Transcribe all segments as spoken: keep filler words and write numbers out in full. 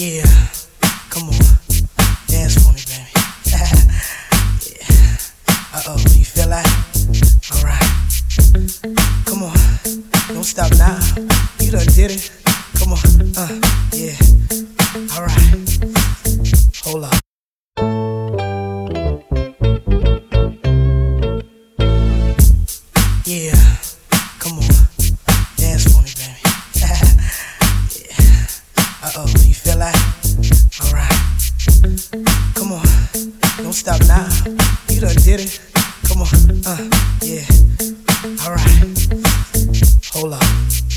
Yeah, come on, dance for me, baby. Yeah. Uh-oh, you feel that? Alright. Come on, don't stop now. You done did it. Come on, uh, yeah. Alright, hold up. Yeah, come on, dance for me, baby. Yeah. Uh-oh, you feel that? Alright. Come on, don't stop now. You done did it. Come on, uh, yeah. Alright, hold up.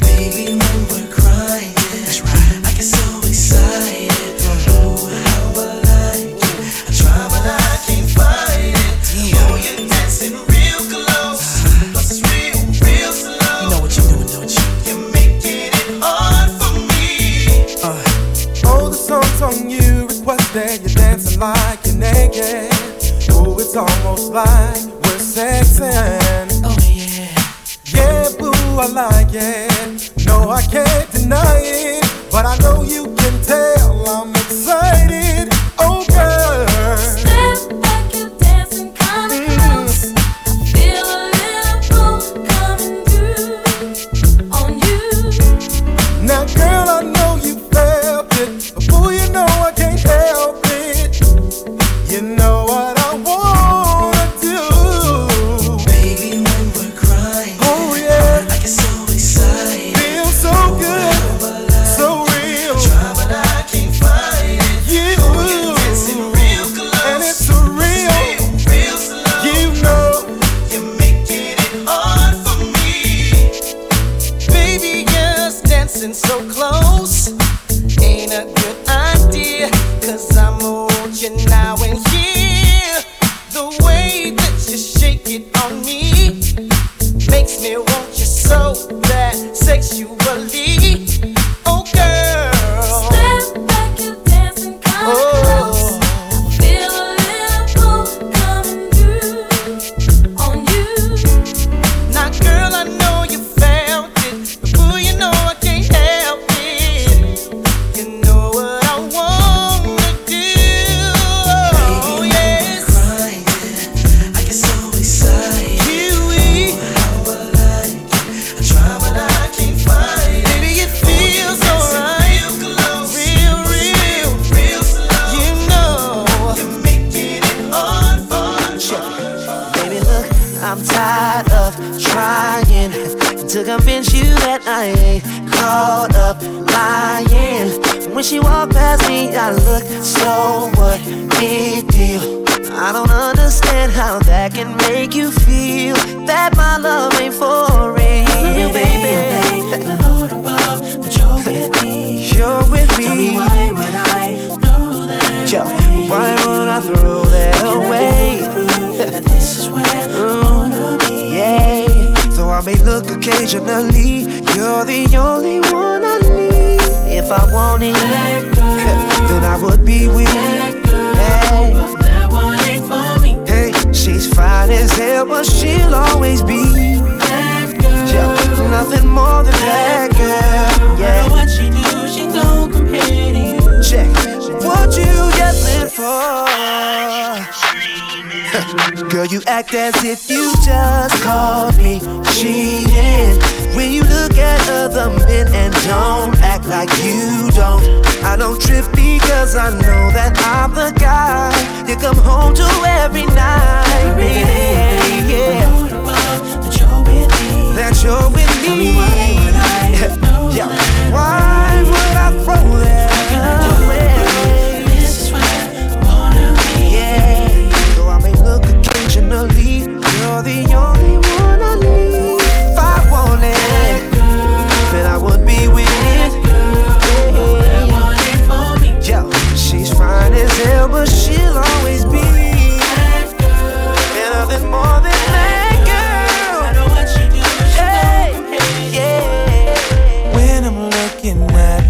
Baby, when we're crying, that's right. I get so excited. Don't know how I like it. I try, but I can't find it. Yeah. Oh, you're dancing real close. Then you're dancing like you're naked. Oh, it's almost like we're sexing. Oh yeah. Yeah, boo, I like it. No, I can't deny it. But I know you can tell I'm excited. Oh girl, step back, you're dancing kinda close. I feel a little pull coming through on you. Now girl, I know you felt it. But boo, you know I can't help it. You know what I wanna do. Baby, when we're crying, oh yeah, I get so excited. Feel so good, so real. I try but I can't find it. You, oh, you're dancing real close. And it's so real, real slow. You know, you're making it hard for me. Baby, just dancing so close ain't a good idea, 'cause I want you now and here. The way that you shake it on me makes me want you so bad sexually. Oh girl, step back, you're dancing kinda close. I feel a little pull coming through on you. Now girl, I know you felt it, but boo, you know I can't help it. I'm tired of trying to convince you that I ain't caught up lying. When she walked past me, I looked, so what big deal? I don't understand how that can make you feel that my love ain't for real. Love you, baby, thank the Lord above that you're with me. You're with me. Tell me why would I throw that Yo, away? Why would I throw that away? That this is where I wanna be. Yeah. Though I may look occasionally, you're the only one I need. If I wanted, then I would be with you. Hey, she's fine as hell, but she'll always be yeah, nothing more than that girl. Yeah. What she do, she don't compare to you. Check what you yelling for. Girl, you act as if you just caught me cheating. When you look at other men and don't act like you don't. I don't drift because I know that I'm the guy you come home to every night. Yeah, yeah. That you're with me. That you're with me. Yeah. Why would I throw that away? You're the only one I need. If I wanted, then I would be with it. Yo, she's fine as hell, but she'll always be better than more than that girl. Yeah, when I'm looking at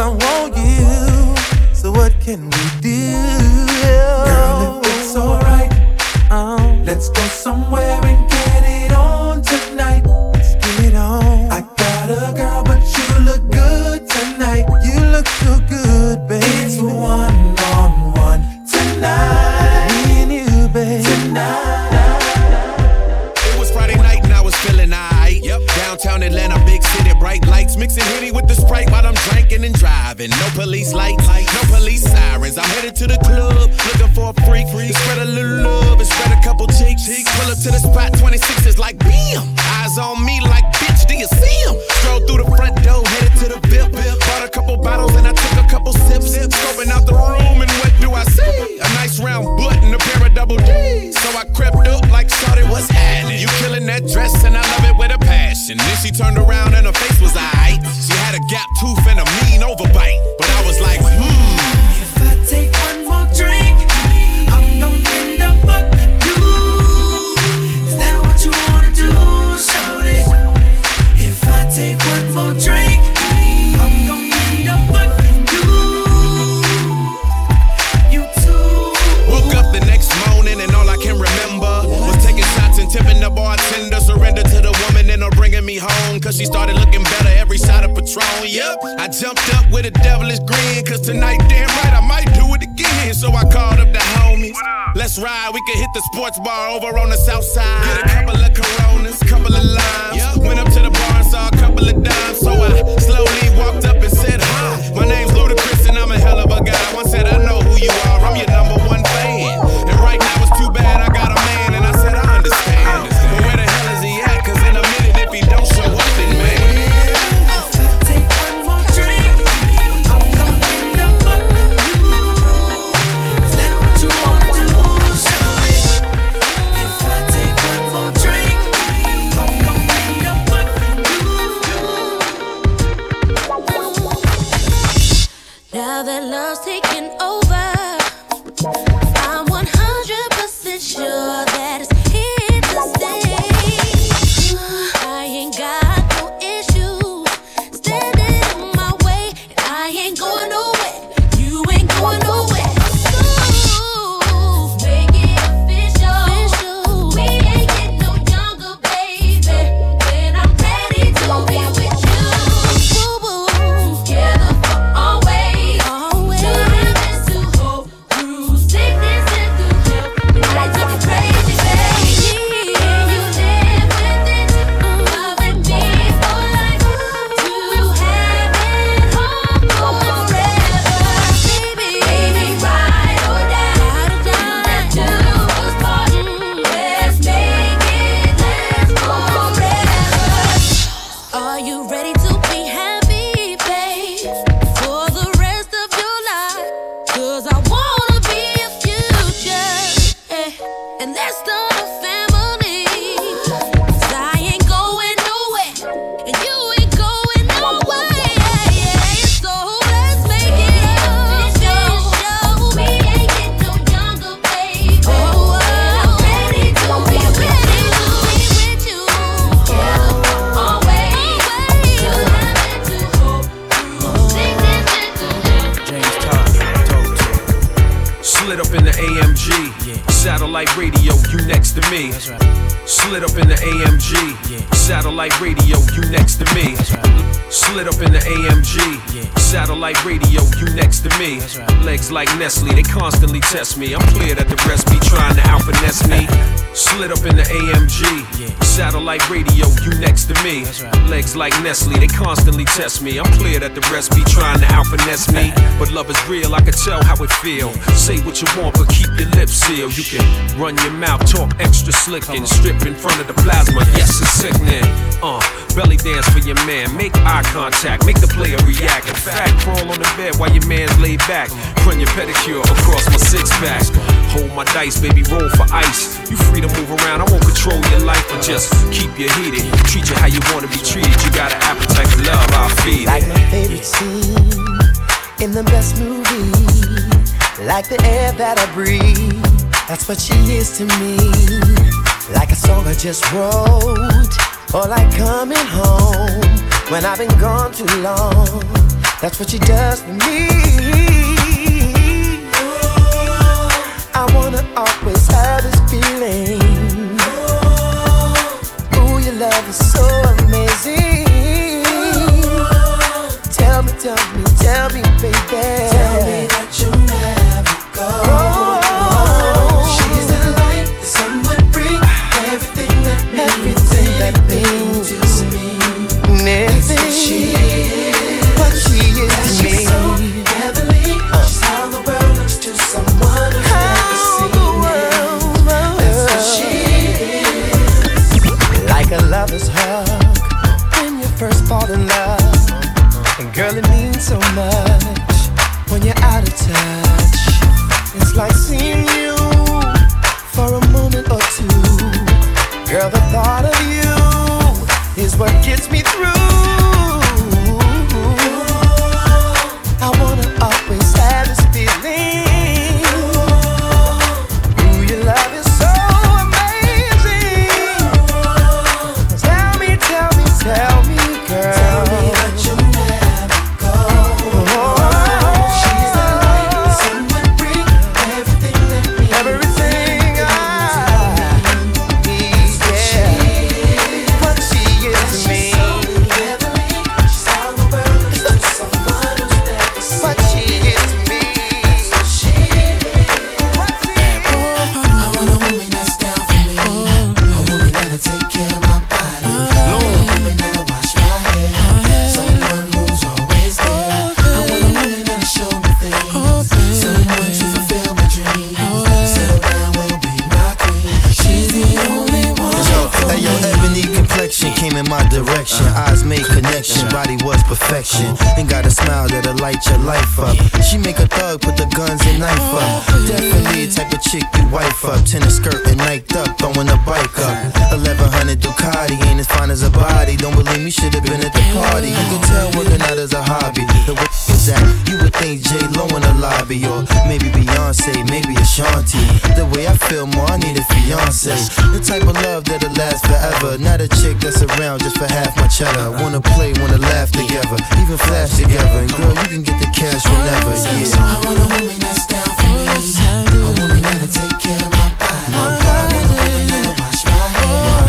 I want you, so what can we do? Girl, if it's alright, um, let's go somewhere and get it on tonight. Let's get it on. I got a girl, but you look good tonight. You look so good, baby. It's one on one tonight. Me and you, baby. Tonight. It was Friday night and I was feeling aight. Yep. Downtown Atlanta, big city, bright lights, mixing Henny with the Sprite while I'm drinking and driving. No police lights, no police sirens. I'm headed to the club, looking for a freak. Spread a little love and spread a couple cheeks. Pull up to the spot, twenty-six is like bam. Eyes on me like bitch, do you see him? Stroll through the front door, headed to the V I P. Bought a couple bottles and I took a couple sips. Scoping out the room and what do I see? A nice round butt and a pair of double D's. So I crept up like shawty, what's happening? You killing that dress and I love it with a passion. Then she turned around and her face was aight. She had a gap tooth and a mean overbite. But I was like, hmm. If I take one more drink, I'm gonna end up fucking. She started looking better every shot of Patron, yep. I jumped up with a devilish grin, cause tonight, damn right, I might do it again. So I called up the homies. Let's ride, we can hit the sports bar over on the south side. Get a couple of Coronas, couple of limes. Yep. Went up to the bar and saw a couple of dimes. So I slowly walked up and said, hi, my name's Ludacris and I'm a hell of a guy. One said, I know who you are, I'm your number one fan. And right now it's too bad I got a man, and I said, I understand. But where the hell is he at? Cause in a minute if he don't show up, test me, I'm clear that the rest be trying to out-finesse me. Slid up in the A M G, satellite radio, you next to me. Legs like Nestle, they constantly test me. I'm clear that the rest be trying to out-finesse me. But love is real, I can tell how it feel. Say what you want, but keep your lips sealed. You can run your mouth, talk extra slick and strip in front of the plasma, yes, it's sickening. Uh, belly dance for your man, make eye contact, make the player react. In fact, crawl on the bed while your man's laid back. Run your pedicure across my six-pack. Hold my dice, baby, roll for ice. You free to move around, I won't control your life, but just keep you heated. Treat you how you want to be treated. You got an appetite for love, I'll feed it. Like my favorite scene in the best movie, like the air that I breathe. That's what she is to me. Like a song I just wrote, or like coming home when I've been gone too long. That's what she does for me. I wanna always have this feeling. Ooh, your love is so amazing. Tell me, tell me, tell me, baby. Tell me that you'll never go. Oh, she's the light that sun would bring. Everything that everything that means to me. Nothing she is, but she is to me. She's so heavenly. She's how the world looks to someone who's never seen it. That's what she is. Like a lover's hug when you first fall in love. And girl, it means so much when you're out of touch. It's like seeing you for a moment or two. Girl, the thought of you is what gets me through. I wanna always have this feeling. Ooh, your love is so amazing. Tell me, tell me, tell me, girl. And got a smile that'll light your life up. She make a thug, put the guns and knife up. Definitely type of chick you wife up. Tennis skirt and niked up, throwing a bike up. Eleven hundred Ducati, ain't as fine as a body. Don't believe me, should've been at the party. You can tell working out is a hobby. The way is that, you would think J-Lo in the lobby. Or maybe Beyonce, maybe Ashanti. The way I feel more, I need a fiance. The type of love that'll last forever. Not a chick that's around just for half my cheddar. Wanna play, wanna laugh together, even flash together, and girl, you can get the cash whenever, yeah. So I want a woman that's down for me. A woman that'll take care of my body. My body. I want a woman that'll wash my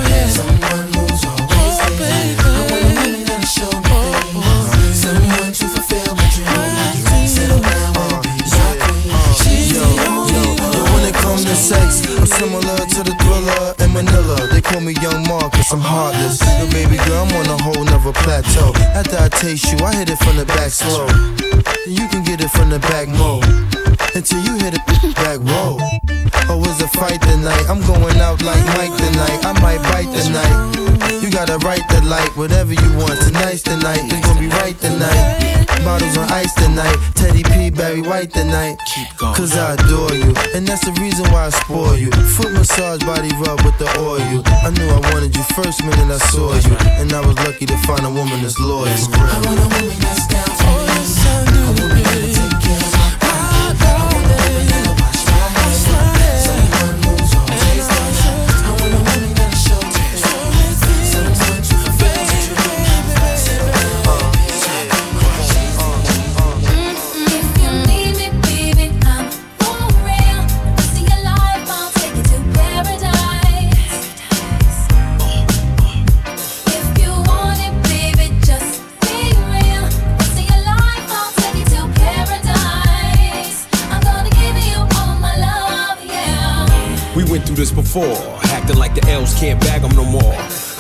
hair. Someone who's always there. I want a woman that'll show me things. Someone to fulfill my dreams. Sit around and be my queen. She's the only one. When it comes to sex, I'm similar to the Thriller and Manila. They call me Young Mark 'cause I'm heartless. Yo, baby girl, I'm on a whole nother plateau. After I taste you, I hit it from the back slow. You can get it from the back mode until you hit it back row. Oh, it's a fight tonight. I'm going out like Mike tonight. I might bite tonight. You gotta write the light, whatever you want. Tonight's the night. It's gonna be right tonight. Bottles on ice tonight. Teddy P, Barry White tonight. 'Cause I adore you, and that's the reason why I spoil you. Foot massage, body rub with the oil. I knew I wanted you first minute I saw you, and I was lucky to find a woman that's loyal. I want a woman that's down for me. A woman that'll take care of my body. I want a woman that'll wash my hair. Someone who's always there. I want a woman that'll show me things. Someone to fulfill my dreams. Sit around and be my queen. If you need me, baby, I'm for real. The rest of your life, I'll take you to paradise. If you want it, baby, just be real. The rest of your life, I'll take you to paradise. I'm gonna give you all my love, yeah. We went through this before, acting like the elves can't bag them no more.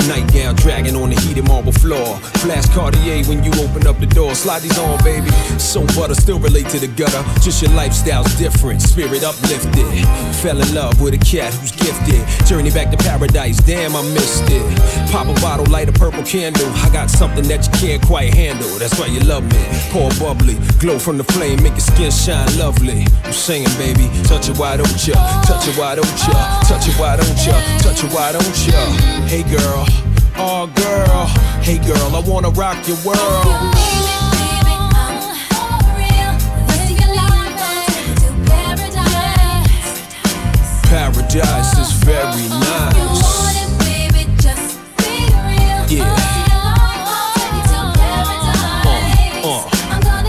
Nightgown dragging on the heated marble floor. Flash Cartier when you open up the door. Slide these on, baby. So butter, still relate to the gutter. Just your lifestyle's different. Spirit uplifted. Fell in love with a cat who's gifted. Journey back to paradise. Damn, I missed it. Pop a bottle, light a purple candle. I got something that you can't quite handle. That's why you love me. Pour bubbly. Glow from the flame. Make your skin shine lovely. I'm singing, baby. Touch it, why don't ya? Touch it, why don't ya? Touch it, why don't ya? Touch it, why don't ya? Hey, girl. Oh girl, hey girl, I wanna rock your world. Paradise is very nice. You want it, baby, just be real. Yeah. All your life, I'll take you to paradise. Uh, uh. I'm gonna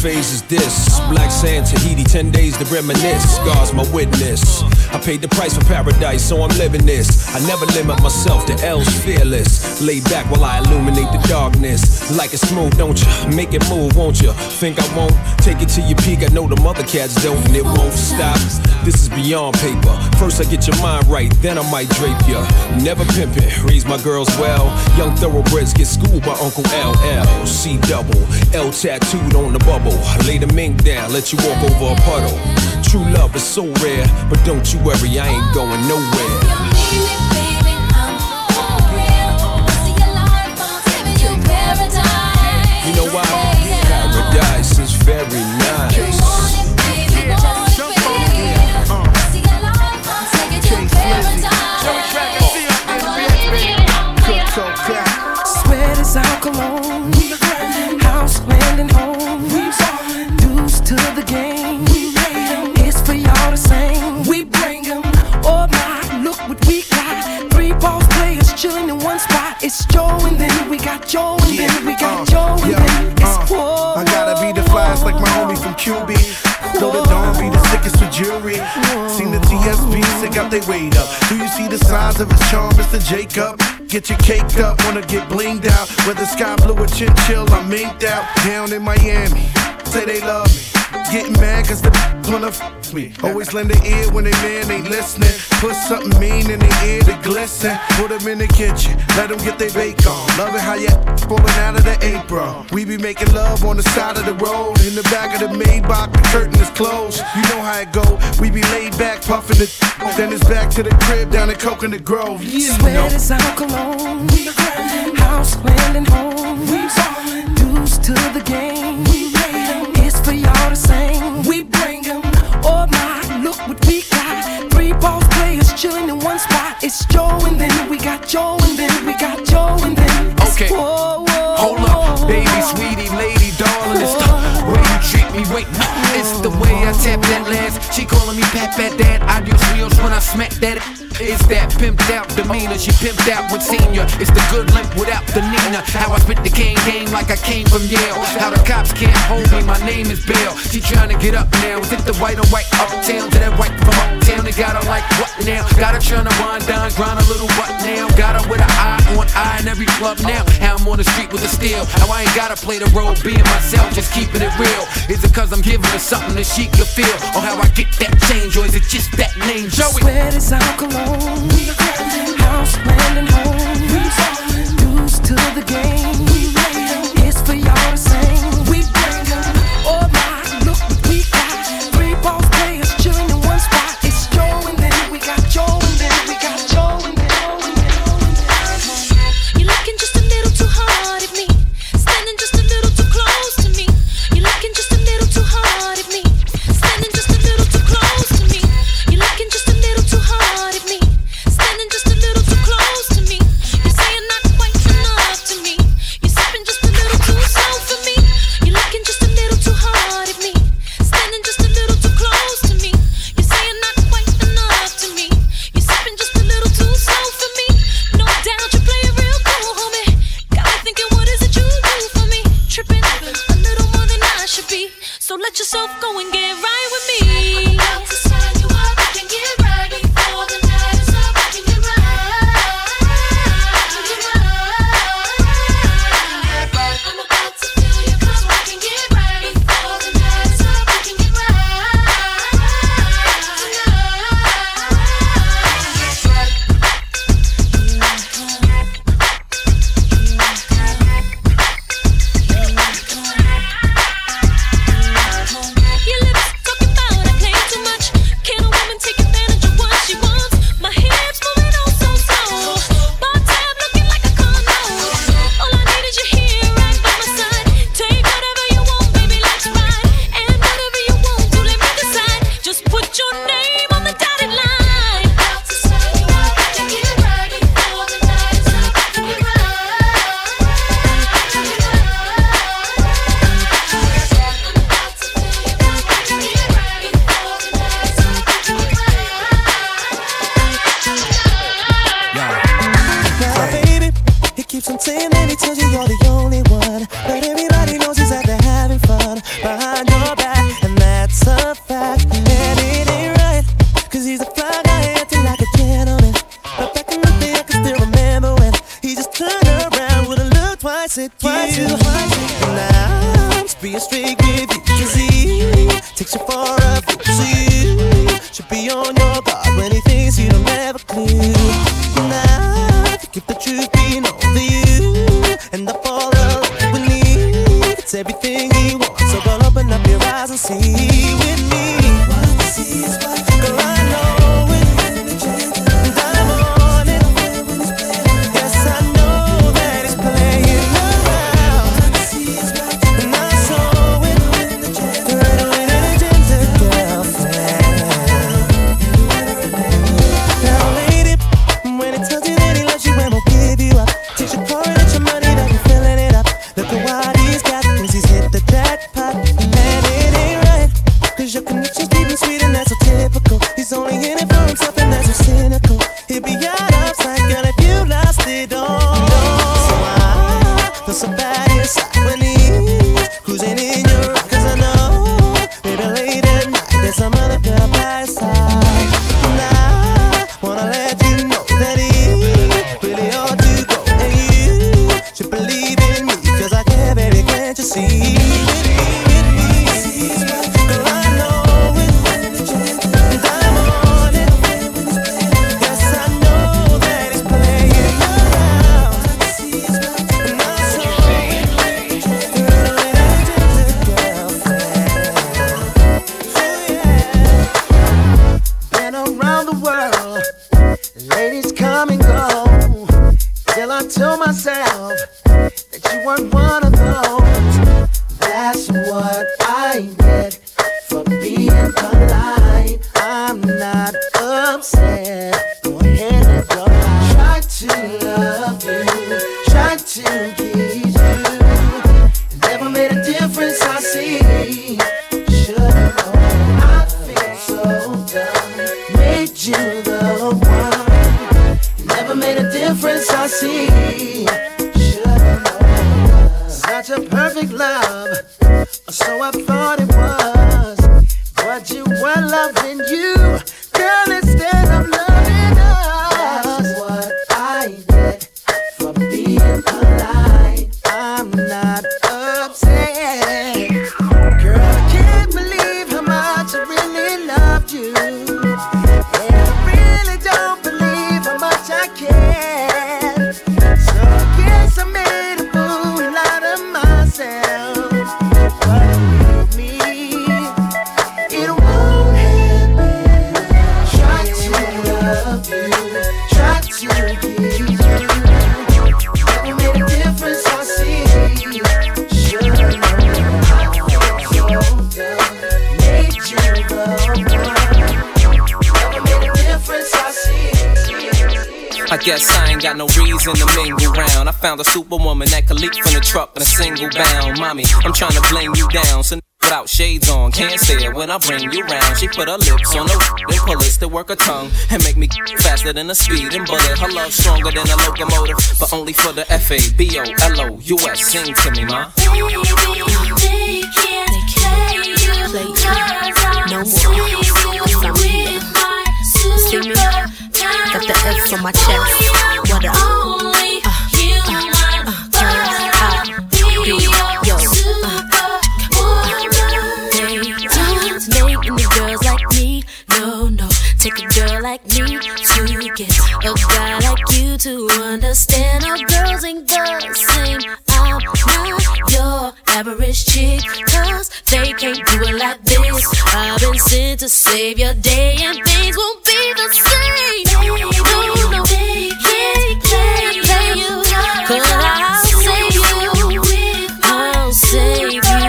phase is this? Black sand, Tahiti, ten days to reminisce. God's my witness. I paid the price for paradise, so I'm living this. I never limit myself to L's fearless. Lay back while I illuminate the darkness. Like it's smooth, don't ya? Make it move, won't ya? Think I won't? Take it to your peak, I know the mother cats don't, and it won't stop. This is beyond paper. First I get your mind right, then I might drape ya. Never pimpin', raise my girls well. Young thoroughbreds get schooled by Uncle L L. C double, L tattooed on the bubble. Lay the mink down, let you walk over a puddle. True love is so rare, but don't you worry, I ain't going nowhere. It's Joe and then we got Joe and yeah. then we got uh, Joe and yeah. then it's uh, cool. I gotta be the flyest like my homie from Q B. Though the dawn be the sickest with jewelry. Seen the T S B sick out they weight up. Do you see the signs of his charm, Mister Jacob? Get your caked up, wanna get blinged out. Whether sky blue or chinchilla, I'm minked out. Down in Miami, say they love me. Getting mad cause the wanna f me. Always lend an ear when they man ain't listening. Put something mean in their ear to glisten. Put them in the kitchen, let them get their bake on. Loving how you falling out of the apron. We be making love on the side of the road. In the back of the Maybach, the curtain is closed. You know how it go, we be laid back puffing the th- Then it's back to the crib down in Coconut Grove. Yeah, sweat is out cologne, house landing home. Dues to the game, it's for y'all to sing. We bring them, oh my, look what we got. Three ball players chilling in one spot. It's Joe and then we got Joe and then we got Joe and then it's okay. Whoa, whoa, hold up, baby, sweetie, lady, darling. It's the way you treat me, wait, it's the way I tap that last. She calling me Pat Pat Dad, I do reels when I smack that. It's that pimped out demeanor, she pimped out with senior. It's the good limp without the Nina. How I spit the game game like I came from Yale. How the cops can't hold me, my name is Bell. She tryna get up now, is it the white on white uptown? To that white from uptown, they got her like what now? Got her tryna wind down, grind a little what now? Got her with an eye on eye in every club now. How I'm on the street with a steel. How I ain't gotta play the role, being myself, just keeping it real. Is it cause I'm giving her something that she can feel? Or how I get that change, or is it just that name Joey? Sweat is alcohol. House, land, and home. Dues to the game. It's for y'all to sing. We bring them. Oh my, look what we got. Three ball players chilling in one spot. It's Joe and then we got Joe and then we got Joe and then. You're looking just a little too hard at me. Standing just a little too close to me. You're looking just a little too hard at me. Standing just a little too close to me. You're looking just a little too hard at me. Keeps on saying that he tells you you're the only one, but everybody knows he's out there having fun. But twice it, twice it, twice it. And I'm just being straight with you, cause it takes you far up, so you should be on your guard when he thinks you don't have a clue. And I keep the truth being over you, and I fall up with me. It's everything he wants, so go open up your eyes and see with me. When I bring you round, she put her lips on the then pull it to work her tongue and make me faster than a speeding bullet. Her love stronger than a locomotive, but only for the F A B O L O U S. Sing to me, ma. Baby, they can't play you because I'm sleeping with my super power. Got the F on my chest. What up? A guy like you to understand how girls ain't the same. I'm not your average chick, cause they can't do it like this. I've been sent to save your day and things won't be the same. Baby, no, no, they can't play you, cause I'll save you, I'll save you. Cause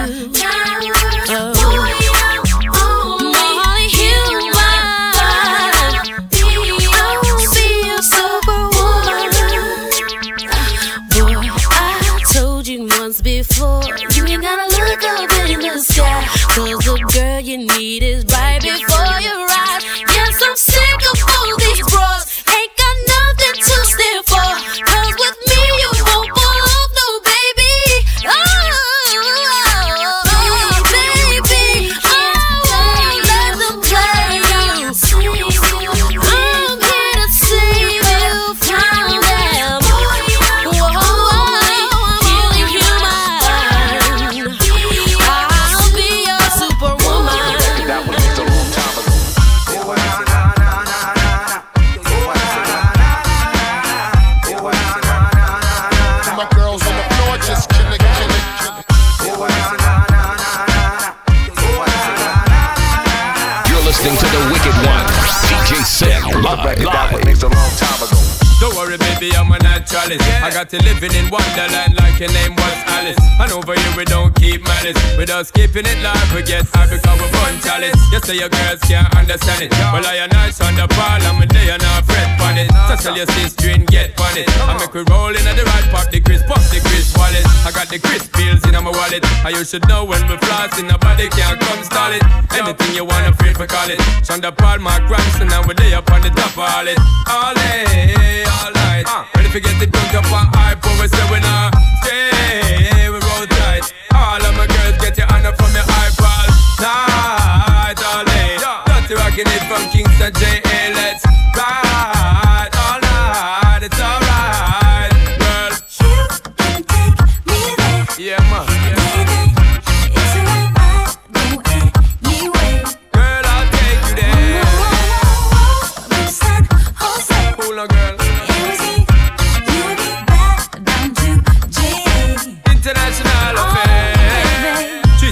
the girl you need is right before you ride. Yes, I'm sick of all these bras. Ain't got nothing to stand for. Cause with me you won't belong, no baby. Oh, oh baby, oh, let them play you. I'm here to save you from them. Oh, oh, oh, oh, oh, oh. record that was mixed a long time ago. Don't worry, baby, I'm a naturalist. Yeah. I got to living in Wonderland like your name was Alice. And over here we don't keep malice. With us keeping it live, we get high because we're fun chalice. You say your girls can't understand it. Well, I am nice on the ball and we day and I fret on it. So tell your sister and get on it. I make we roll in at the right, pop the crisp, pop the crisp wallet. I got the crisp pills in my wallet. And you should know when we flossing, nobody can come stall it. Anything you wanna feel for call it. Shonda Paul, Mark Ramson, and we day up on the top of all it. All it, all night. Ready to get the drunk up on hype when we say we not stay, we roll tight. All of my girls get your honor from your eyeballs. Night, all night. Dirty rockin' it from Kingston J A. Let's ride, all night. It's alright, girl. You can take me there. Yeah, man. Yeah.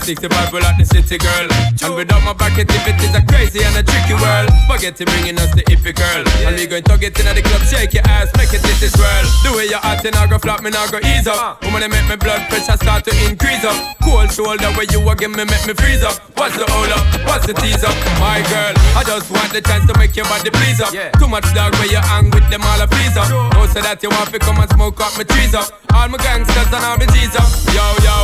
sixty-five like the city girl. And without my back activities a crazy and a tricky world. Spaghetti bringing us the hippie girl. And we going to get into the club, shake your ass, make it this swirl. The way you're acting, I go flop, me now go ease up. Woman, it make my blood pressure start to increase up. Cold shoulder where you again, me make me freeze up. What's the hold up? What's the tease up? My girl, I just want the chance to make your body please up. Too much dog where you hang with them all a please up. Don't say that you want to come and smoke up my trees up. All my gangsters and all my G's up. Yo, yo,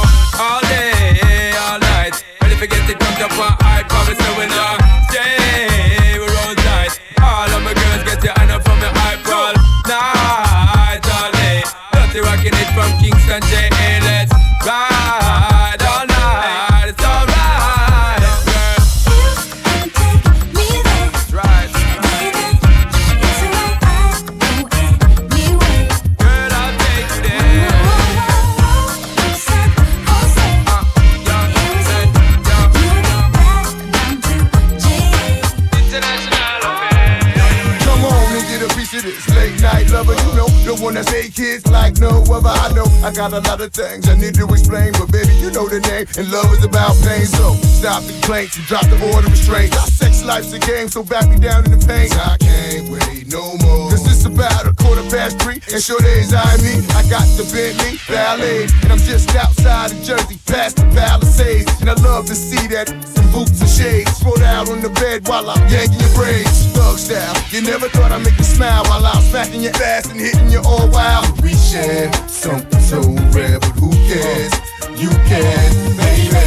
all day, all all night. Ready to get it drunk up on I promise that we're not stay, we're all tight. All of my girls get your hand up from your eyeball. Night, all day. Dirty rockin' it from Kingston J A. Let's ride all night. It's all right, girl. You can take me there. That's right. Baby, it's all right. I go anyway. Girl, I'll take you there. Whoa, San Jose. Late night lover, you know, the one that say kids like no other. I know I got a lot of things I need to explain, but baby, you know the name, and love is about pain. So stop the complaints and drop the order of restraints. Our sex life's a game, so back me down in the pain. I can't wait no more. Cause it's about a quarter past three, and sure days I mean, I got the Bentley Ballet, and I'm just outside of Jersey, past the Palisades, and I love to see that some boots and shades. Throw down on the bed while I'm yanking your braids. Thug style, you never thought I'd make you smile. While I'm smacking your ass and hitting you all wild. We share something so rare, but who cares? You can, baby.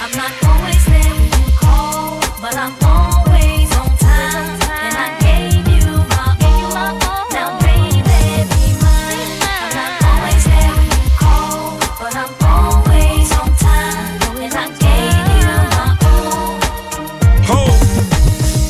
I'm not always there when you call, but I'm always on time. And I gave you my all. Now, baby, be mine. I'm not always there when you call, but I'm always on time. And I gave you my all. Ho!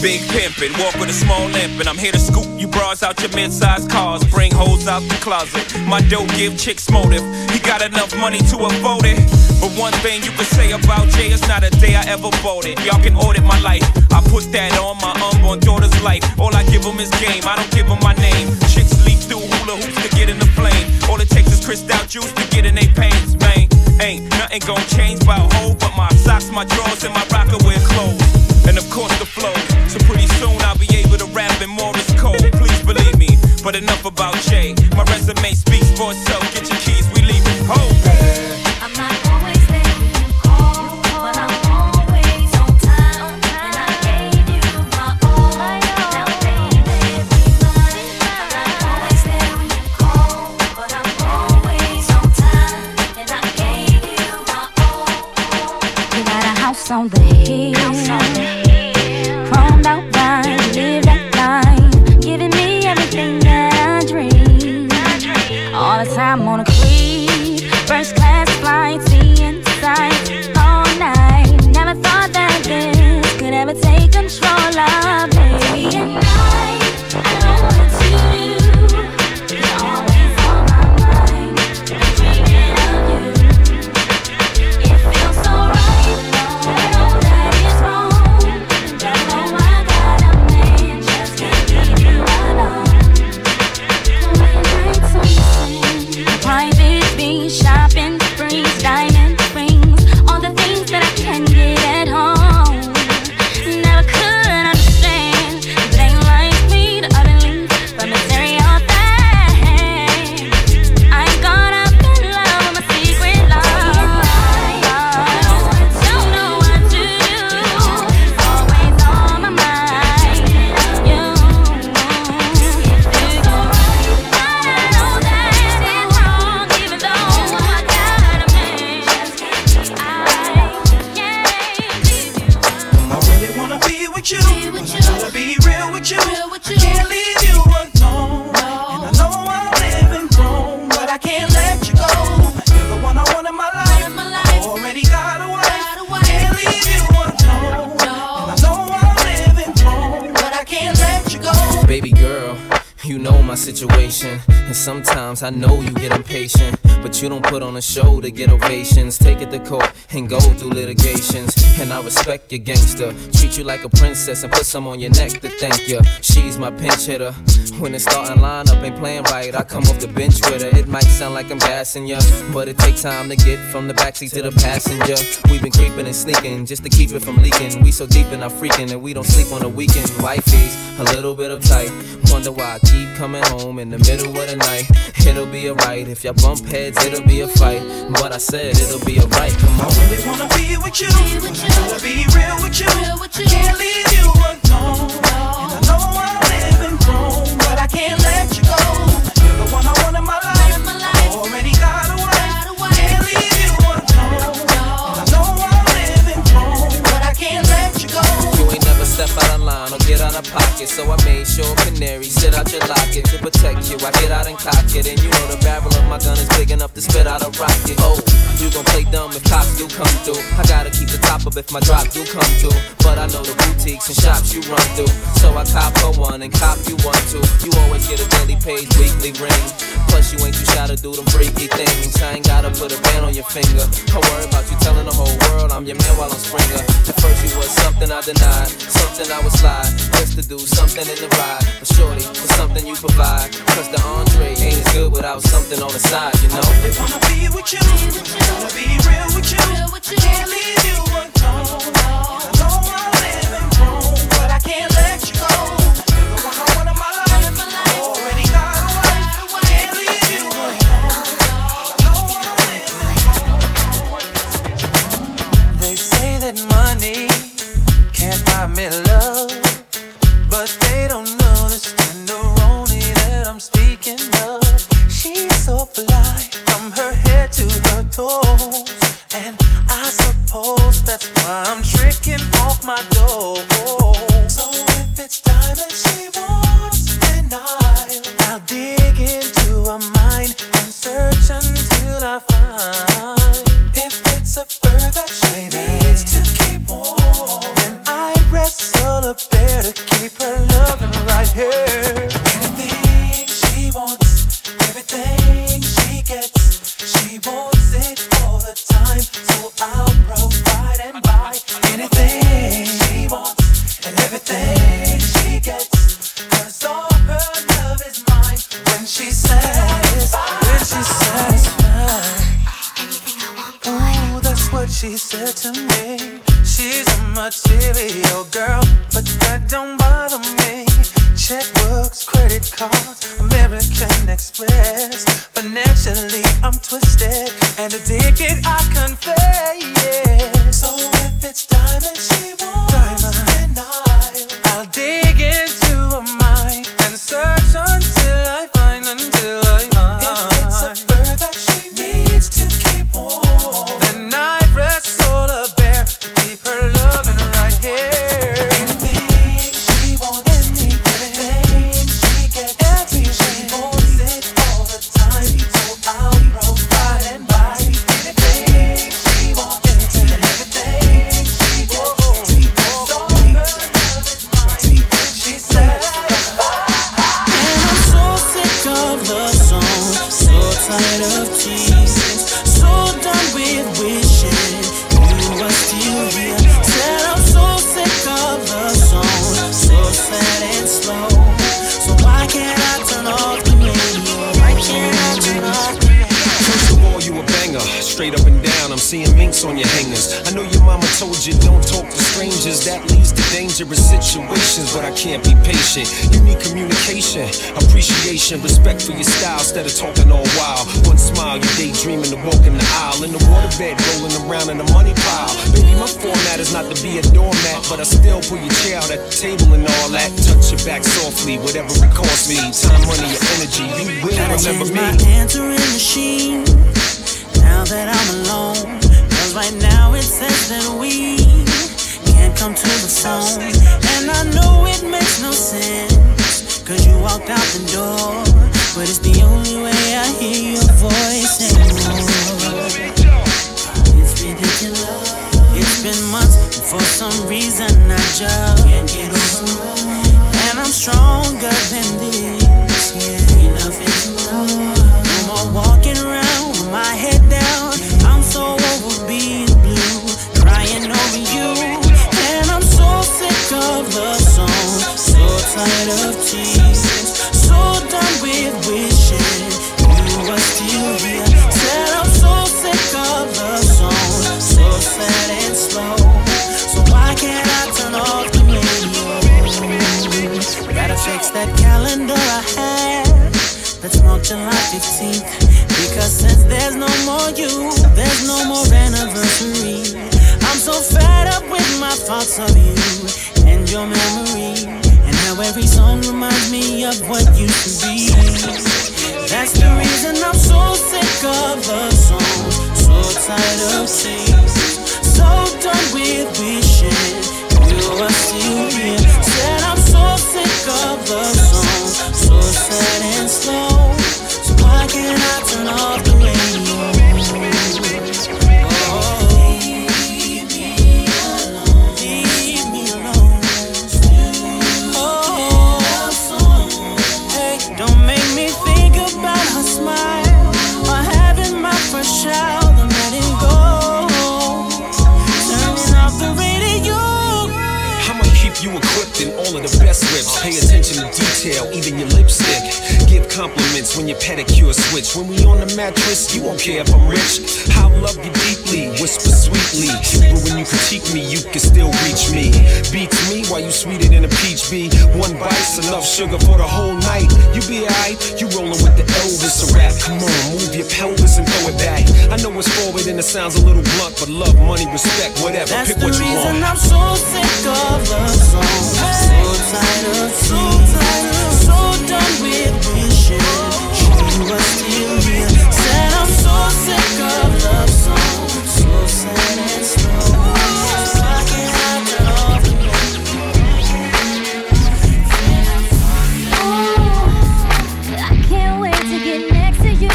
Big pimpin', walk with a small limp, and I'm here to scoop bras out your mid-sized cars, bring hoes out the closet. My dough give chicks motive. He got enough money to afford it. But one thing you can say about Jay, it's not a day I ever voted. Y'all can audit my life. I put that on my unborn daughter's life. All I give them is game. I don't give them my name. Chicks leap through hula hoops to get in the flame. All it takes is crystal juice to get in they pains, man. Ain't nothing gon' change by a hoe but my socks, my drawers, and my rocker wear clothes. And of course the flow. So pretty soon I'll be able to rap in Morris Code. Please believe me. But enough about Jay. My resume speaks for itself. Get your keys, we leave it. Ho! On the hill, chromed out line, live that line, giving me everything I dream. All the time on a creep, first class flight, the inside all night. Never thought that this could ever take control of me. And I, I know it's you. Thank you. situation. And sometimes I know you get impatient, but you don't put on a show to get ovations. Take it to court and go through litigations. And I respect your gangster, treat you like a princess and put some on your neck to thank ya. She's my pinch hitter. When the starting lineup ain't playing right, I come off the bench with her. It might sound like I'm gassing ya, but it takes time to get from the backseat to the passenger. We've been creeping and sneaking just to keep it from leaking. We so deep in our freaking and we don't sleep on the weekend. Wifey's a little bit uptight, wonder why I keep coming home in the middle of the night. It'll be alright, if y'all bump heads it'll be a fight, but I said it'll be alright, come on. I really wanna be with you, be with you. I wanna be real with you. real with you, I can't leave you alone, no. And I know I'm living wrong, but I can't let you go. You're the one I want in my life, in my life. Already got away, got away. Can't leave you alone, no. And I know I'm living wrong, but I can't let you go. You ain't never step out of line or get out of pocket, so I made sure Canary sit out your locket to protect you. I get out and cock it, and you know the barrel of my gun is big enough to spit out a rocket. Oh, you gon' play dumb if cops do come through. I gotta keep the top up if my drop do come through. But I know the boutiques and shops you run through, so I cop for one and cop you one too. You always get a daily page, weekly ring. Plus you ain't too shy to do them freaky things. I ain't gotta put a band on your finger. I worry about you telling the whole world I'm your man while I'm Springer. At first you was something I denied, something I would slide, just to do something in the ride. But shorty, it's something you provide, cause the entree ain't as good without something on the side, you know. I really wanna be with you, be with you. I wanna be real with you, real with you. I can't leave you alone, no. I know I'm living wrong, but I can't let you go. You're the one I want in my life, my life. Already got away, I can't leave you alone, no. I know I'm living wrong. They say that money can't buy me love, but they don't know this tenderoni that I'm speaking of. She's so fly from her head to her toes, and I suppose that's why I'm tricking off my dough. So if it's diamonds she wants, then I'll, I'll dig into her mind and search until I find. If it's a fur that she needs to keep warm, then I wrestle a bear to keep her loving right here. Anything she wants, everything she gets, she wants it all the time. So I'll provide and buy anything she wants and everything she gets, cause all her love is mine. When she says, when she says mine, anything I want, boy. Oh, that's what she said to me. She's a material girl, but that don't bother me. Checkbooks, credit cards, American Express. Financially, I'm twisted, and addicted, I confess. So if it's diamonds she wants, diamonds, then I'll, I'll dig into her mind and search until I find, until I find. If it's a fur that she needs to keep warm, then I wrestle a bear to keep her loving right here. Seeing minks on your hangers. I know your mama told you don't talk to strangers. That leads to dangerous situations, but I can't be patient. You need communication, appreciation, respect for your style instead of talking all wild. One smile, you daydreaming to walk in the aisle, in the waterbed, rolling around in the money pile. Baby, my format is not to be a doormat, but I still put your child at the table and all that. Touch your back softly, whatever it costs me. Time, money, or energy, you will remember me. My answering machine, now that I'm alone, cause right now it says that we can't come to the phone. And I know it makes no sense, cause you walked out the door, but it's the only way I hear your voice anymore. It's ridiculous. It's been months, and for some reason I just can't get over. And I'm stronger than this, yeah. shifting, because since there's no more you, there's no more anniversary. I'm so fed up with my thoughts of you and your memory, and how every song reminds me of what used to be. That's the reason I'm so sick of love songs, so tired of things, so done with wishing you are still here. Said I'm so sick of love songs, so sad and slow, so why can't I turn off the radio? Pay attention to detail, even your lipstick. Give compliments when your pedicure switch. When we on the mattress, you won't care if I'm rich. I'll love you deeply, whisper sweetly, but when you critique me, you can still reach me. Beats me while you sweeter than a peach bee. One bite's enough sugar for the whole night. You be alright, you rolling with the Elvis a rap. Come on, move your pelvis and throw it back. I know it's forward and it sounds a little blunt, but love, money, respect, whatever. That's pick what you want. That's the reason I'm so sick of love songs. So tired of So tired, so done with wishing you were still here. Said I'm so sick of love songs, so sad and slow. So I can't hide the love again. I can't wait to get next to you.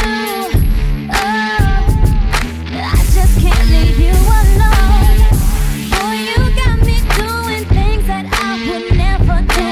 Oh, I just can't leave you alone. Boy, you got me doing things that I would never do.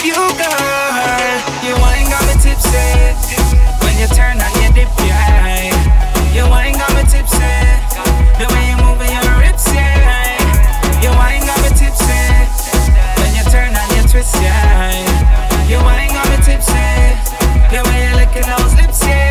love you, girl. You ain't got me tipsy when you turn on your dip, yeah. You ain't got me tipsy the way you move your hips, yeah. You ain't got me tipsy when you turn on your twist, yeah. You ain't got me tipsy the way you lick those lips, yeah.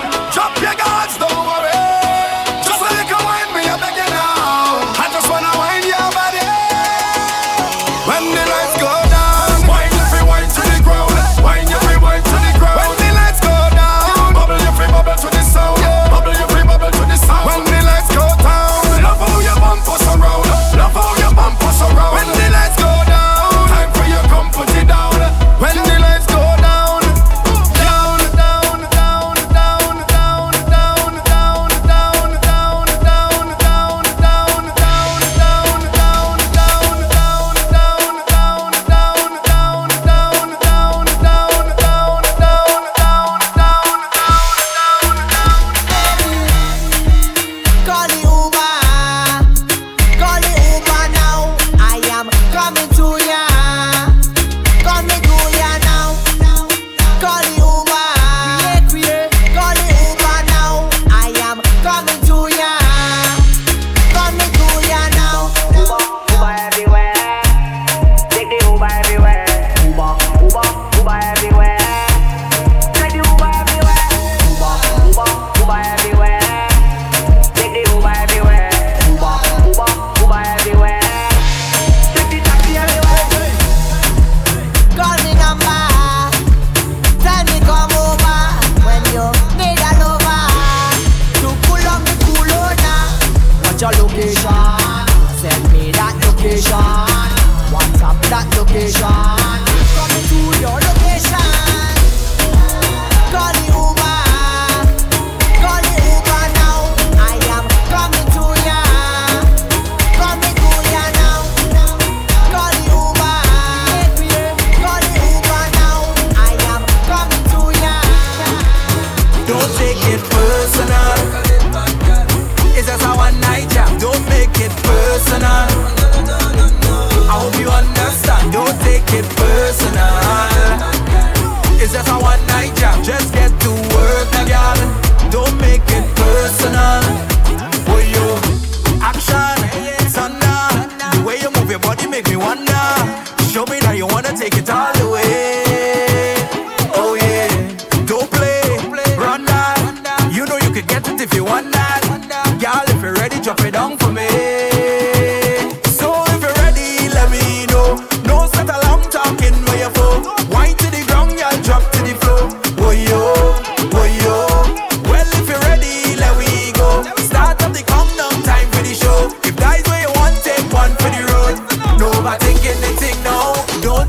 Drop your guards, don't worry, just let it go wind me, I beg you now. I just wanna wind your body. When the lights go down, wind every wind to the ground. Wind your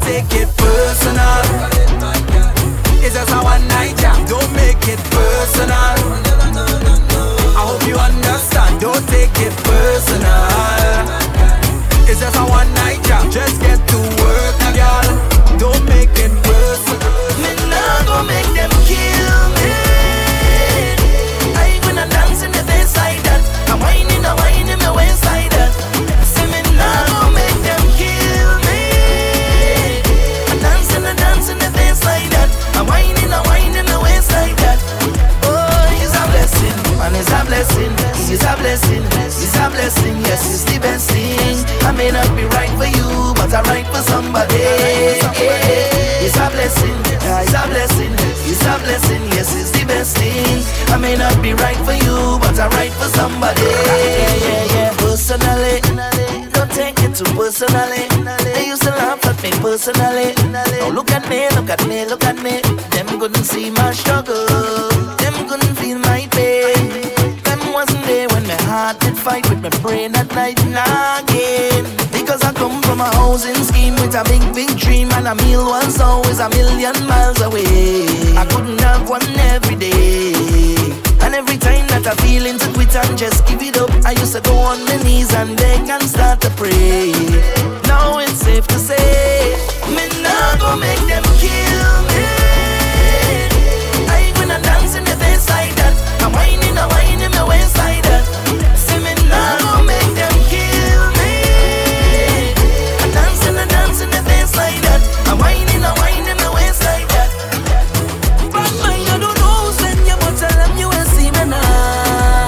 take it personal. to somebody. It's a blessing, it's a blessing, it's a blessing. Yes, it's the best thing. I may not be right for you, but I'm right for somebody. Yeah, yeah, yeah. Personally, don't take it too personally. They used to laugh at me personally. Now look at me, look at me, look at me. Them couldn't see my struggle. Them couldn't feel my pain. Them wasn't there when my heart did fight with my brain at night nagging. Because I come from a housing scheme with a big, big dream, and a meal once always a million miles away. I couldn't have one every day. And every time that I feel into quit and just give it up, I used to go on my knees and beg and start to pray. Now it's safe to say, me nah go make them kill me. I gonna dance in the face like that. I'm whining, I'm whining my waist like that. See me nah go make them kill me. I'm dancing, I'm dancing the face like that. I'm whining, I'm whining my waist like that. But my you don't know who's in you, but tell them you ain't see me now.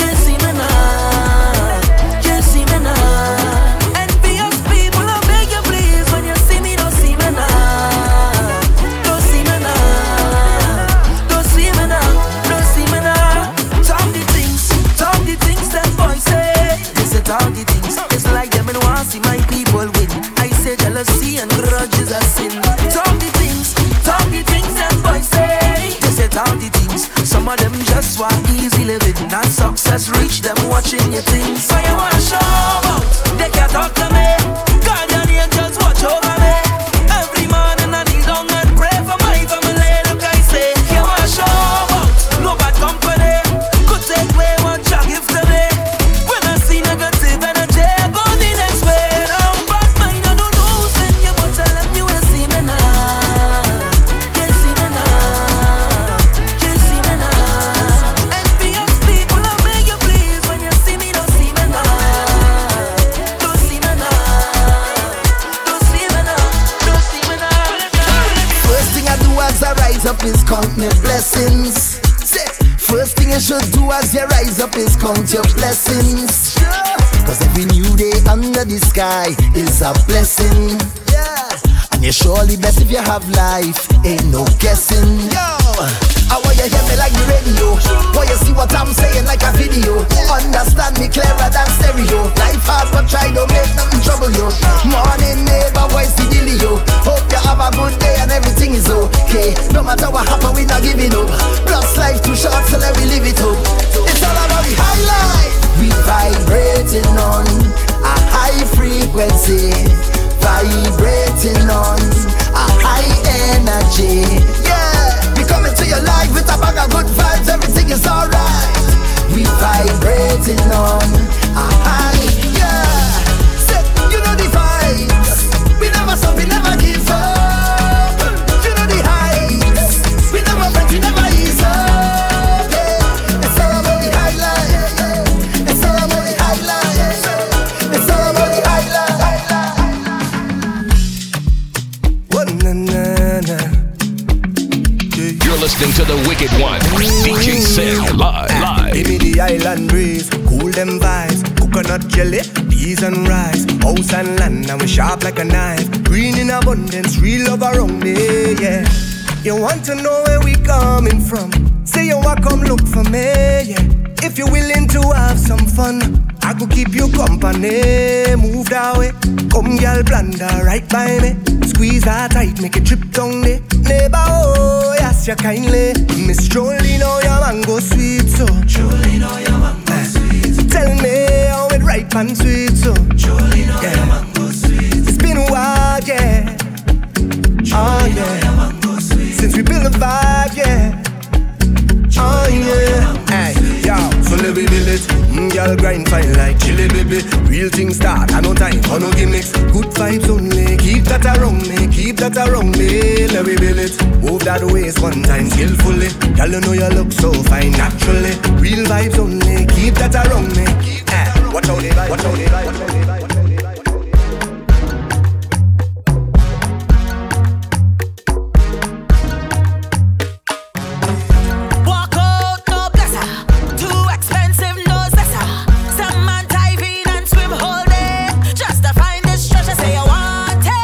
Can't see me now, can't see me now. Envious people, I beg you please, when you see me, don't see me now. Don't see me now, don't see me now, don't see me now. Talk the things, talk the things that boys say. They say talk the things, it's like them and want to see my people win. I say jealousy and grudges are sin. Talk the things, talk the things that boys say. They say talk the things, some of them just want easy living. Not success reach them watching your things. So you wanna show out, they can't talk to me. Guardian angels watch over me. Every morning I kneel down and pray for my family. Look I say, you wanna show out, no bad company could take away what you give to me. When I see negative energy, I go the next way. Now bad mind, I don't know who's in you, but tell them you ain't see me now. Can't see me now, can't see me now. Envious people, I beg you please, when you see me, don't see me now. Don't see me now, don't see me now, don't see me now. First thing I do as I rise up is count my blessings. Say, first thing you should do as you rise up is count your blessings. Cause every new day under the sky is a blessing. And you're surely best if you have life, ain't no guessing. I want you hear me like the radio. Want you see what I'm saying like a video. Understand me clearer than stereo. Life hard but try don't make nothing trouble you. Morning neighbor, voice the dealio. Hope you have a good day and everything is okay. No matter what happen, we not giving up. Plus life too short, so let me live it up. It's all about the high life. We vibrating on a high frequency. Vibrating on a high energy. Yeah, we coming to your life with a bag of good vibes. Everything is alright. We vibrating on a high. Yeah, say, you know the vibes. We never stop, we never give up. You know the heights. We never break, we never ease up. Yeah, it's all about the high life. It's all about the high life. It's all about the high life. You're listening to the Wicked One, D J Sen, live, live. Give me the island breeze, cool them vibes. Coconut jelly, peas and rice. House and land, now we sharp like a knife. Green in abundance, real love around me, yeah. You want to know where we coming from? Say you want come look for me, yeah. If you're willing to have some fun, I could keep you company. Move that way, come girl, blunder right by me. Squeeze her tight, make a trip down there. Neighbor, oh, yes, you kindly. Miss Jolie know your mango sweet, so Jolie know your mango uh, sweet. Tell me how it ripe and sweet, so Jolie know yeah. your mango sweet. It's been a while, yeah. Jolie oh, yeah. know your mango sweet. Since we built a vibe, yeah. Oh yeah, hey, yo, so let me build it. Mm, y'all grind fine like chili, baby. Real things start, I no time, I no gimmicks. Good vibes only, keep that around me, keep that around me. Let me build it. Move that waist one time skillfully. Y'all know you look so fine naturally. Real vibes only, keep that around me. Hey, watch out, watch out, watch out. Say I want it.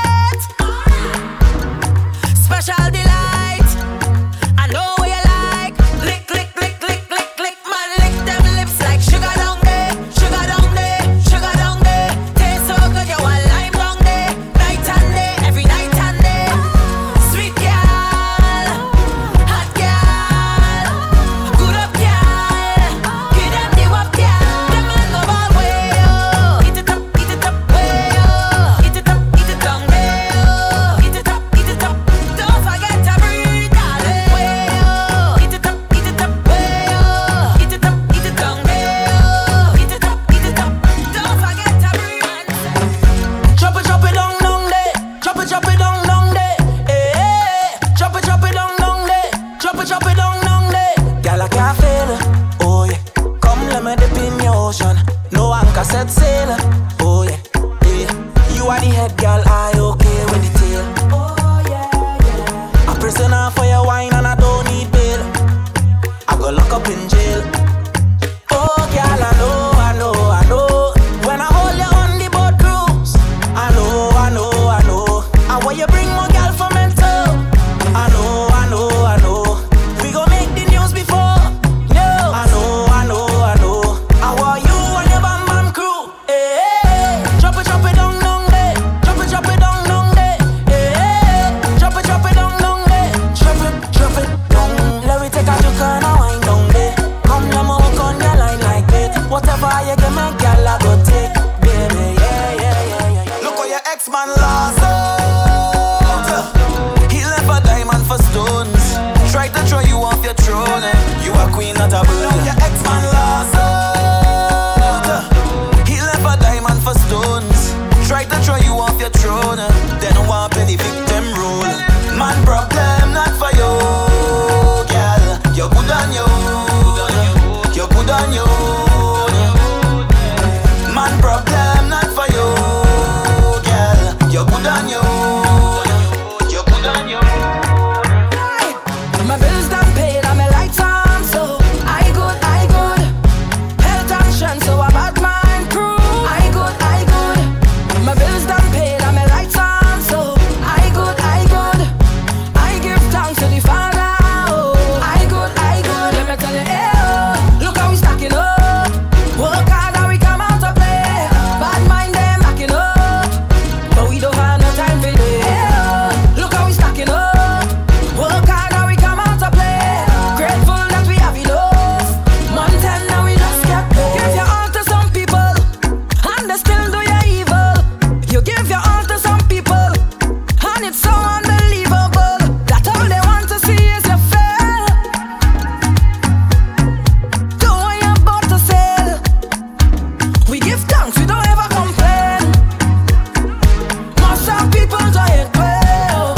gold. He left a diamond for stones. Tried to throw you off your throne. You a queen, not a balloon. Now your ex-man lost out. He left a diamond for stones. Tried to throw you off your throne. They don't want any victim rule. Man problem not for you, girl. You're good on you. You're good on you. Man problem not for you, girl. You're good on you. You're good on you. My bills done paid and my lights on, so I good, I good. Health and strength, so I bought mine crew. I good, I good. My bills done paid and my lights on, so I good, I good. I give thanks to the Father. Oh, I good, I good. Let me tell you, eh, oh, look how we stacking up. Work hard and we come out to play. Bad mind them backing up, but we don't have no time for this. Eh, oh, look how we stacking up. Work hard and we come out to play. Grateful that we have enough. Month and now we just get paid. Give your all to some people, and they still do you evil. You give your all to some people, and it's so unbelievable that all they want to see is you fail. Don't worry about to sell. We give thanks, we don't ever complain. Most of people do it well.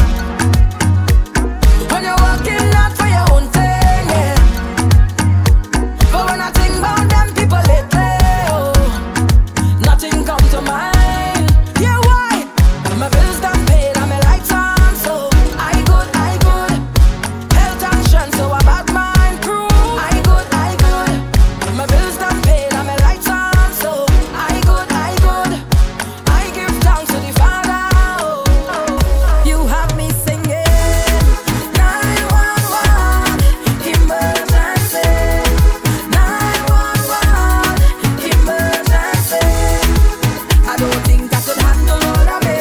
When you're working not for your own thing, yeah. But when I think about them people lately, oh, nothing come to mind. Yeah, why? My bills done paid and my lights on, so I good, I good. Health and strength, so I bought mine crew. I good, I good. My bills done paid and my lights on, so I good, I good. I give thanks to the Father. Oh, you have me singing. nine one one emergency. nine one one emergency. I don't think I could handle all that, baby. I don't think you could manage all that, baby. Tonight is your night. It's your world, baby.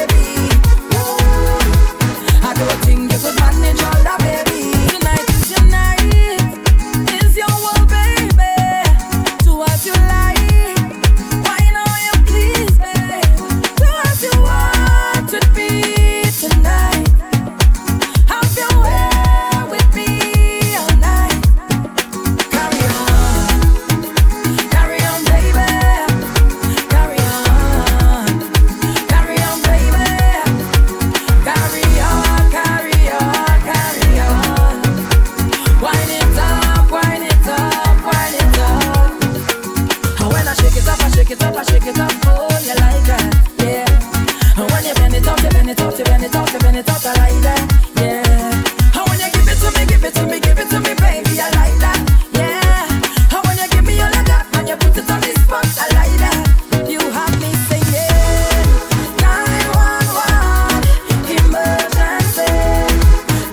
Do what you like. Why now you please, babe? Do what you want to be tonight. Have your way with me all night. Carry on, carry on, baby. Carry on, carry on, baby. Carry on, carry on, carry on. Wind it up, wind it up, wind it up. And when I shake it up, I shake it up, I shake it up. Oh, you like that, yeah. And when you bend it up, you bend it up, you bend it up, you bend it up, I like that, yeah. And when you give it to me, give it to me, give it to me, baby, I like that, yeah. And when you give me all of that, and you put it on the spot, I like that. You have me singing. nine one one emergency.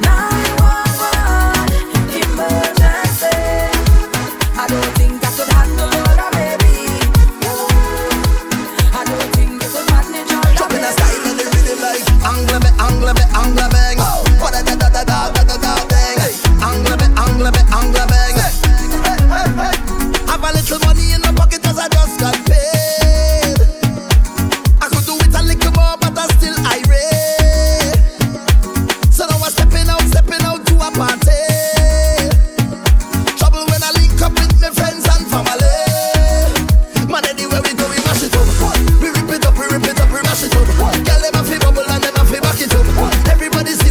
nine one one emergency. I don't think I could handle all that, baby. I don't think you could manage all that, Dropping a baby. style and the rhythm like Angle me, angle me, angle bang. What a da da da da da da da bang. Angle me, angle me, angle bang. Hey, hey, hey. Have a little money in my pocket 'cause I just got paid. I could do it a little more, but I'm still irate. So now I'm stepping out, stepping out to a party. Trouble when I link up with my friends and family. Man, anywhere we go, we mash it up. We rip it up, we rip it up, we mash it up. Girl, them a fi bubble and them a fi back it up. Everybody's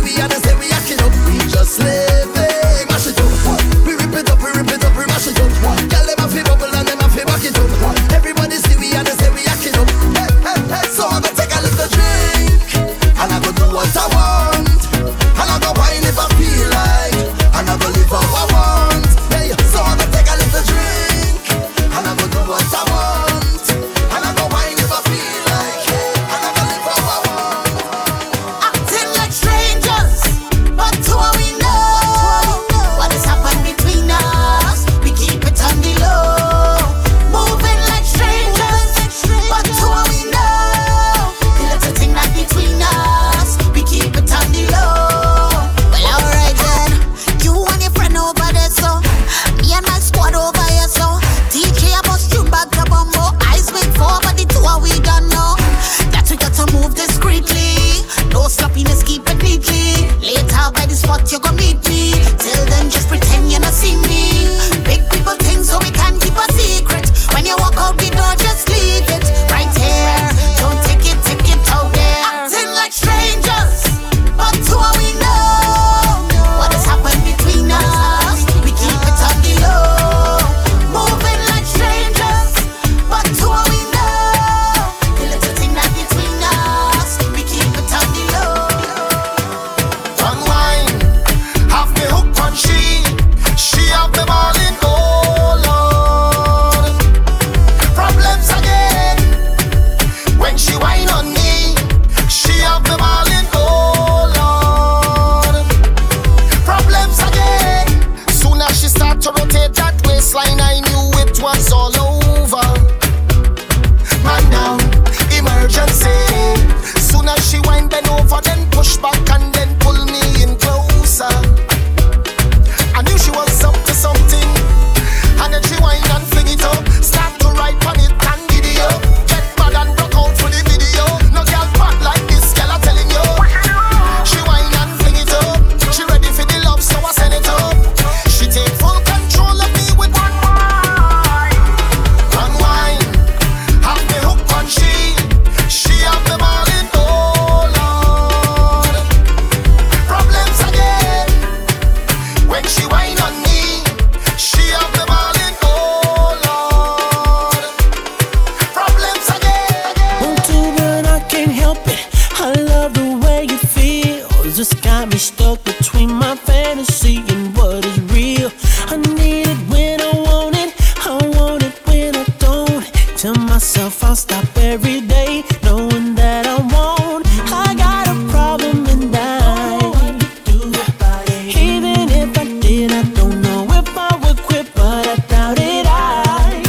the way you feel just got me stuck between my fantasy and what is real. I need it when I want it, I want it when I don't. Tell myself I'll stop every day, knowing that I won't. I got a problem and I don't do it by it. Even if I did, I don't know if I would quit, but I doubt it. I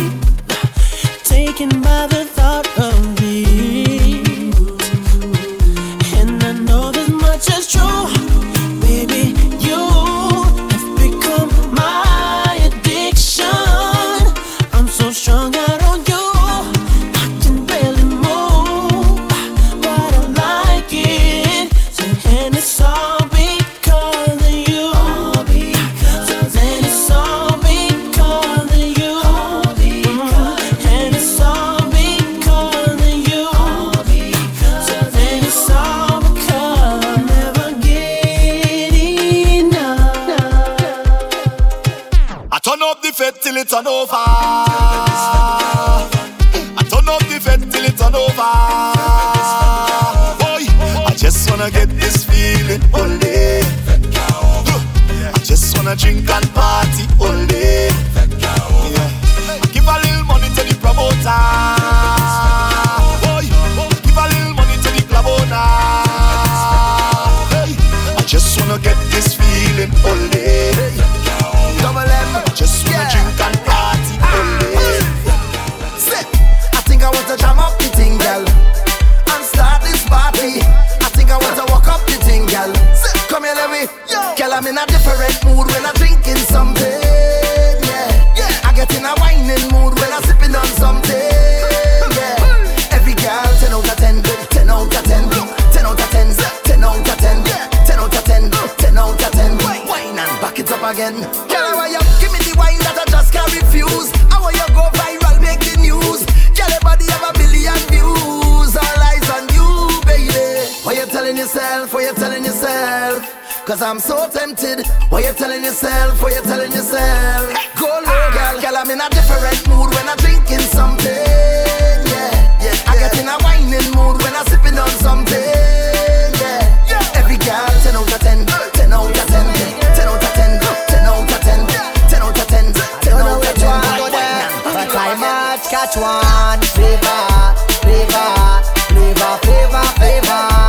taken by the thought of fed till it's an over. I turn up the fed till it's an over. Boy, I just wanna get this feeling all day. I just wanna drink and party all day. Yeah. I give a little money to the promoter. Boy, I give a little money to the club owner. Hey, I just wanna get this feeling all day. I'm in a different mood when I'm drinking something, yeah. Yeah. I get in a whining mood when I'm sipping on something, yeah. Every girl, ten out of ten, good, ten out of ten, look, ten out of ten, ten out of ten, yeah. ten out of ten, good, ten out of ten, wine and back it up again. Girl, why you give me the wine that I just can't refuse? How will you go viral, make the news? Girl, everybody have a billion views, all eyes on you, baby. What you telling yourself? What you telling yourself? Cause I'm so tempted. What you telling yourself? What you telling yourself? Go low, girl. Girl, I'm in a different mood when I'm drinking something. Yeah, yeah. I get in a whining mood when I'm sipping on something. Yeah, yeah. Every girl, ten out of ten, ten out of ten, ten out of ten, ten out of ten, ten out of ten, ten out of ten. But I must catch one flavor, flavor, flavor, flavor, flavor.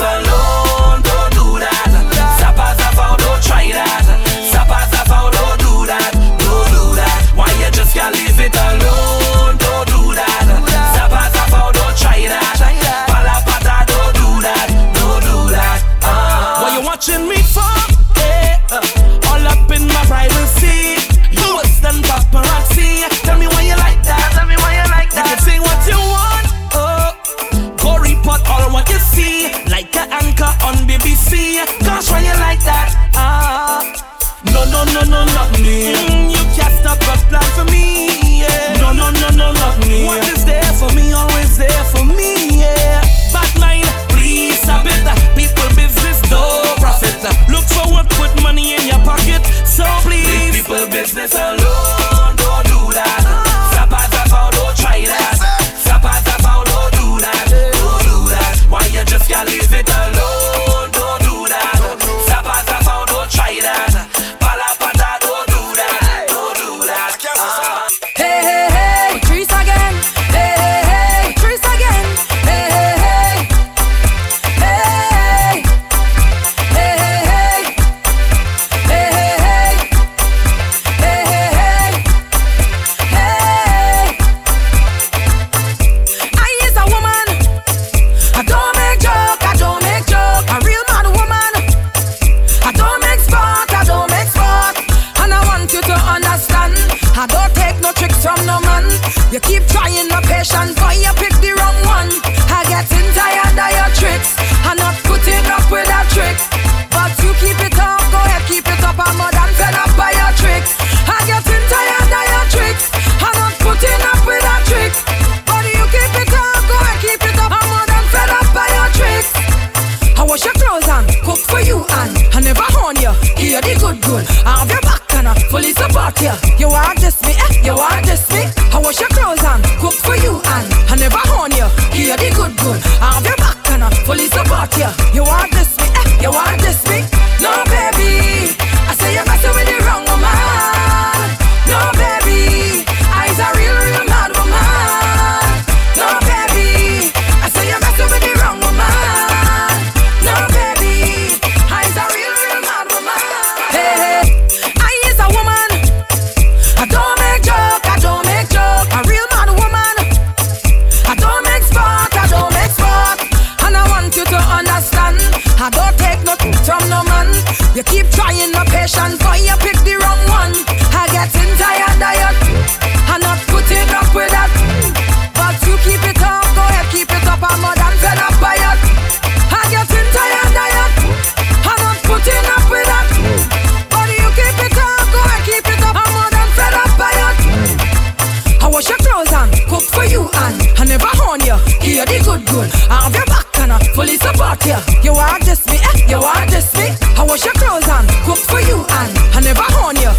Alone, don't do that. Zapata foul, don't try that. Zapata foul, don't do that. Don't do that. Why you just can't leave it alone? Don't do that. Zapata foul, don't try that. Palapata, don't do that. Don't do that. Uh. What you watching me for? Hey, uh, all up in my privacy. You a stand paparazzi. Tell me why you like that. Tell me why you like that. You can say what you want. Oh, go report all what you see. Anchor on B B C, gosh, why you like that? Ah, no, no, no, no, not me. Mm, you can't stop a plan for me. Yeah. No, no, no, no, not me. What is there for me? Always there for me. Yeah. Bad mind, please, a bit. People business, no profit. Look. Yeah, you are just me, eh? You are just me. I wash your clothes and cook for you and I never horn you. Hear the good good. I have your back and I fully support you. You are just me, eh? You are just me. No baby, I say you're messing with the wrong woman. No baby, I's a real real mad woman. No baby, I say you're messing with the wrong woman. No baby, I's a real real mad woman. Hey hey, I is a woman. I don't make joke, I don't make joke. A real mad woman. I don't make sport, I don't make sport. And I want you to understand, I don't take nothing from no man. You keep trying my patience, but you pick the wrong one. I getting tired of you. I'm not putting up with that. But you keep it up, go ahead, keep it up. I'm more than fed up by it. I getting tired of you. I'm not putting up with that. But you keep it up, go ahead, keep it up. I'm more than fed up by it. I wash your clothes and cook for you and I never horn you. Hear the good good. I have your back and I fully support you. You are just me, eh? You are just me. I wash your clothes and cook for you and I never horn you.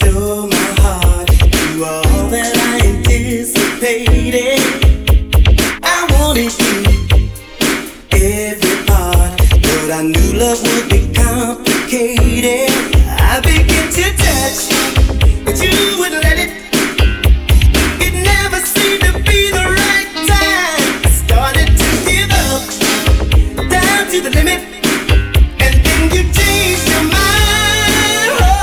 stole my heart. You are all that I anticipated. I wanted you, every part, but I knew love would be complicated. I began to touch, but you wouldn't let it. It never seemed to be the right time. I started to give up, down to the limit, and then you changed your mind. Rock.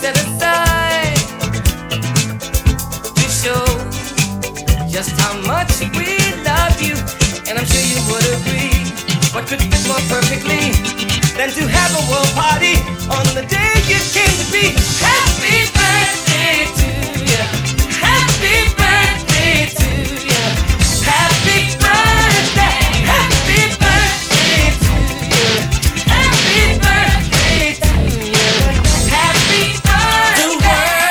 set aside to show just how much we love you. And I'm sure you would agree, what could fit more perfectly than to have a world party on the day you came to be? Happy birthday to you. Happy birthday to you. Happy birthday. Happy birthday to you. Happy birthday to you. Happy birthday. The world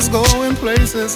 is is going places,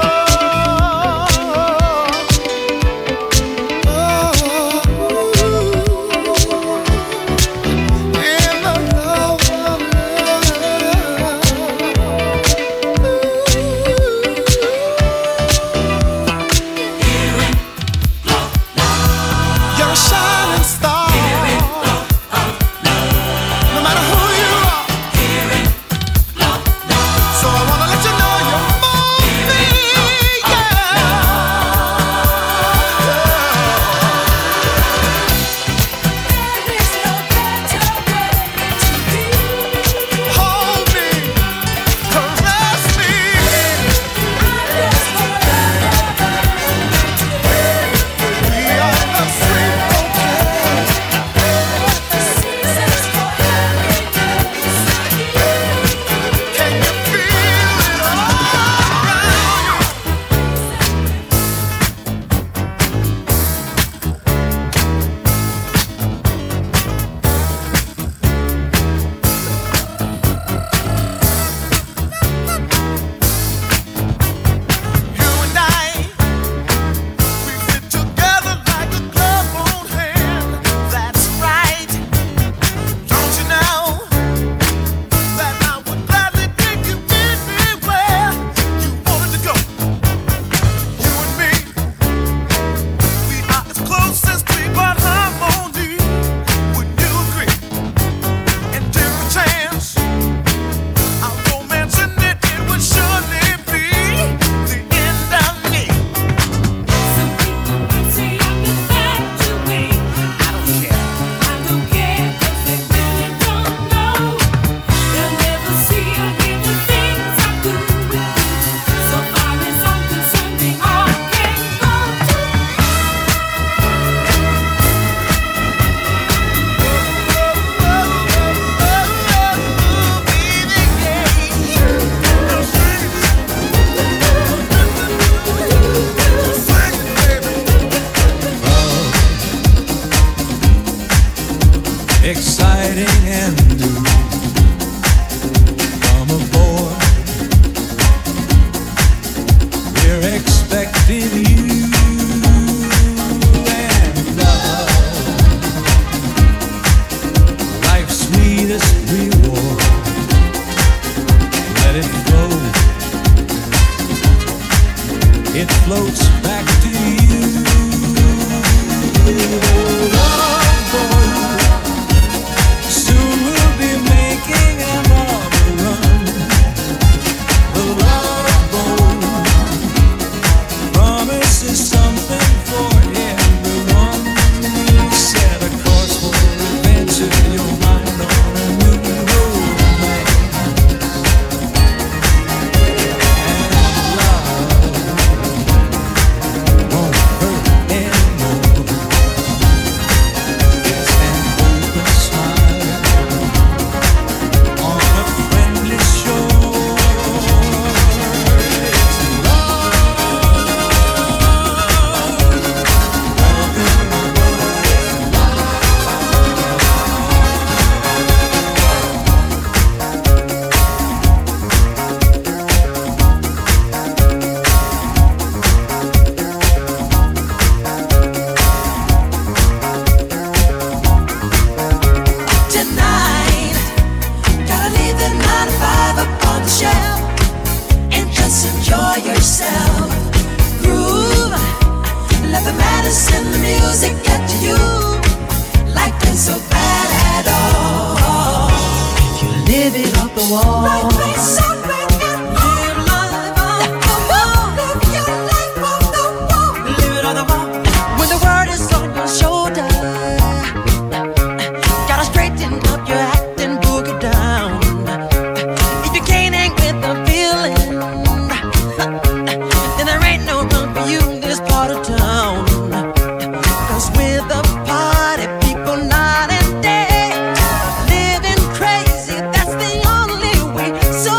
So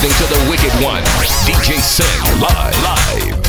Listening to the Wicked One, D J Sen live. live.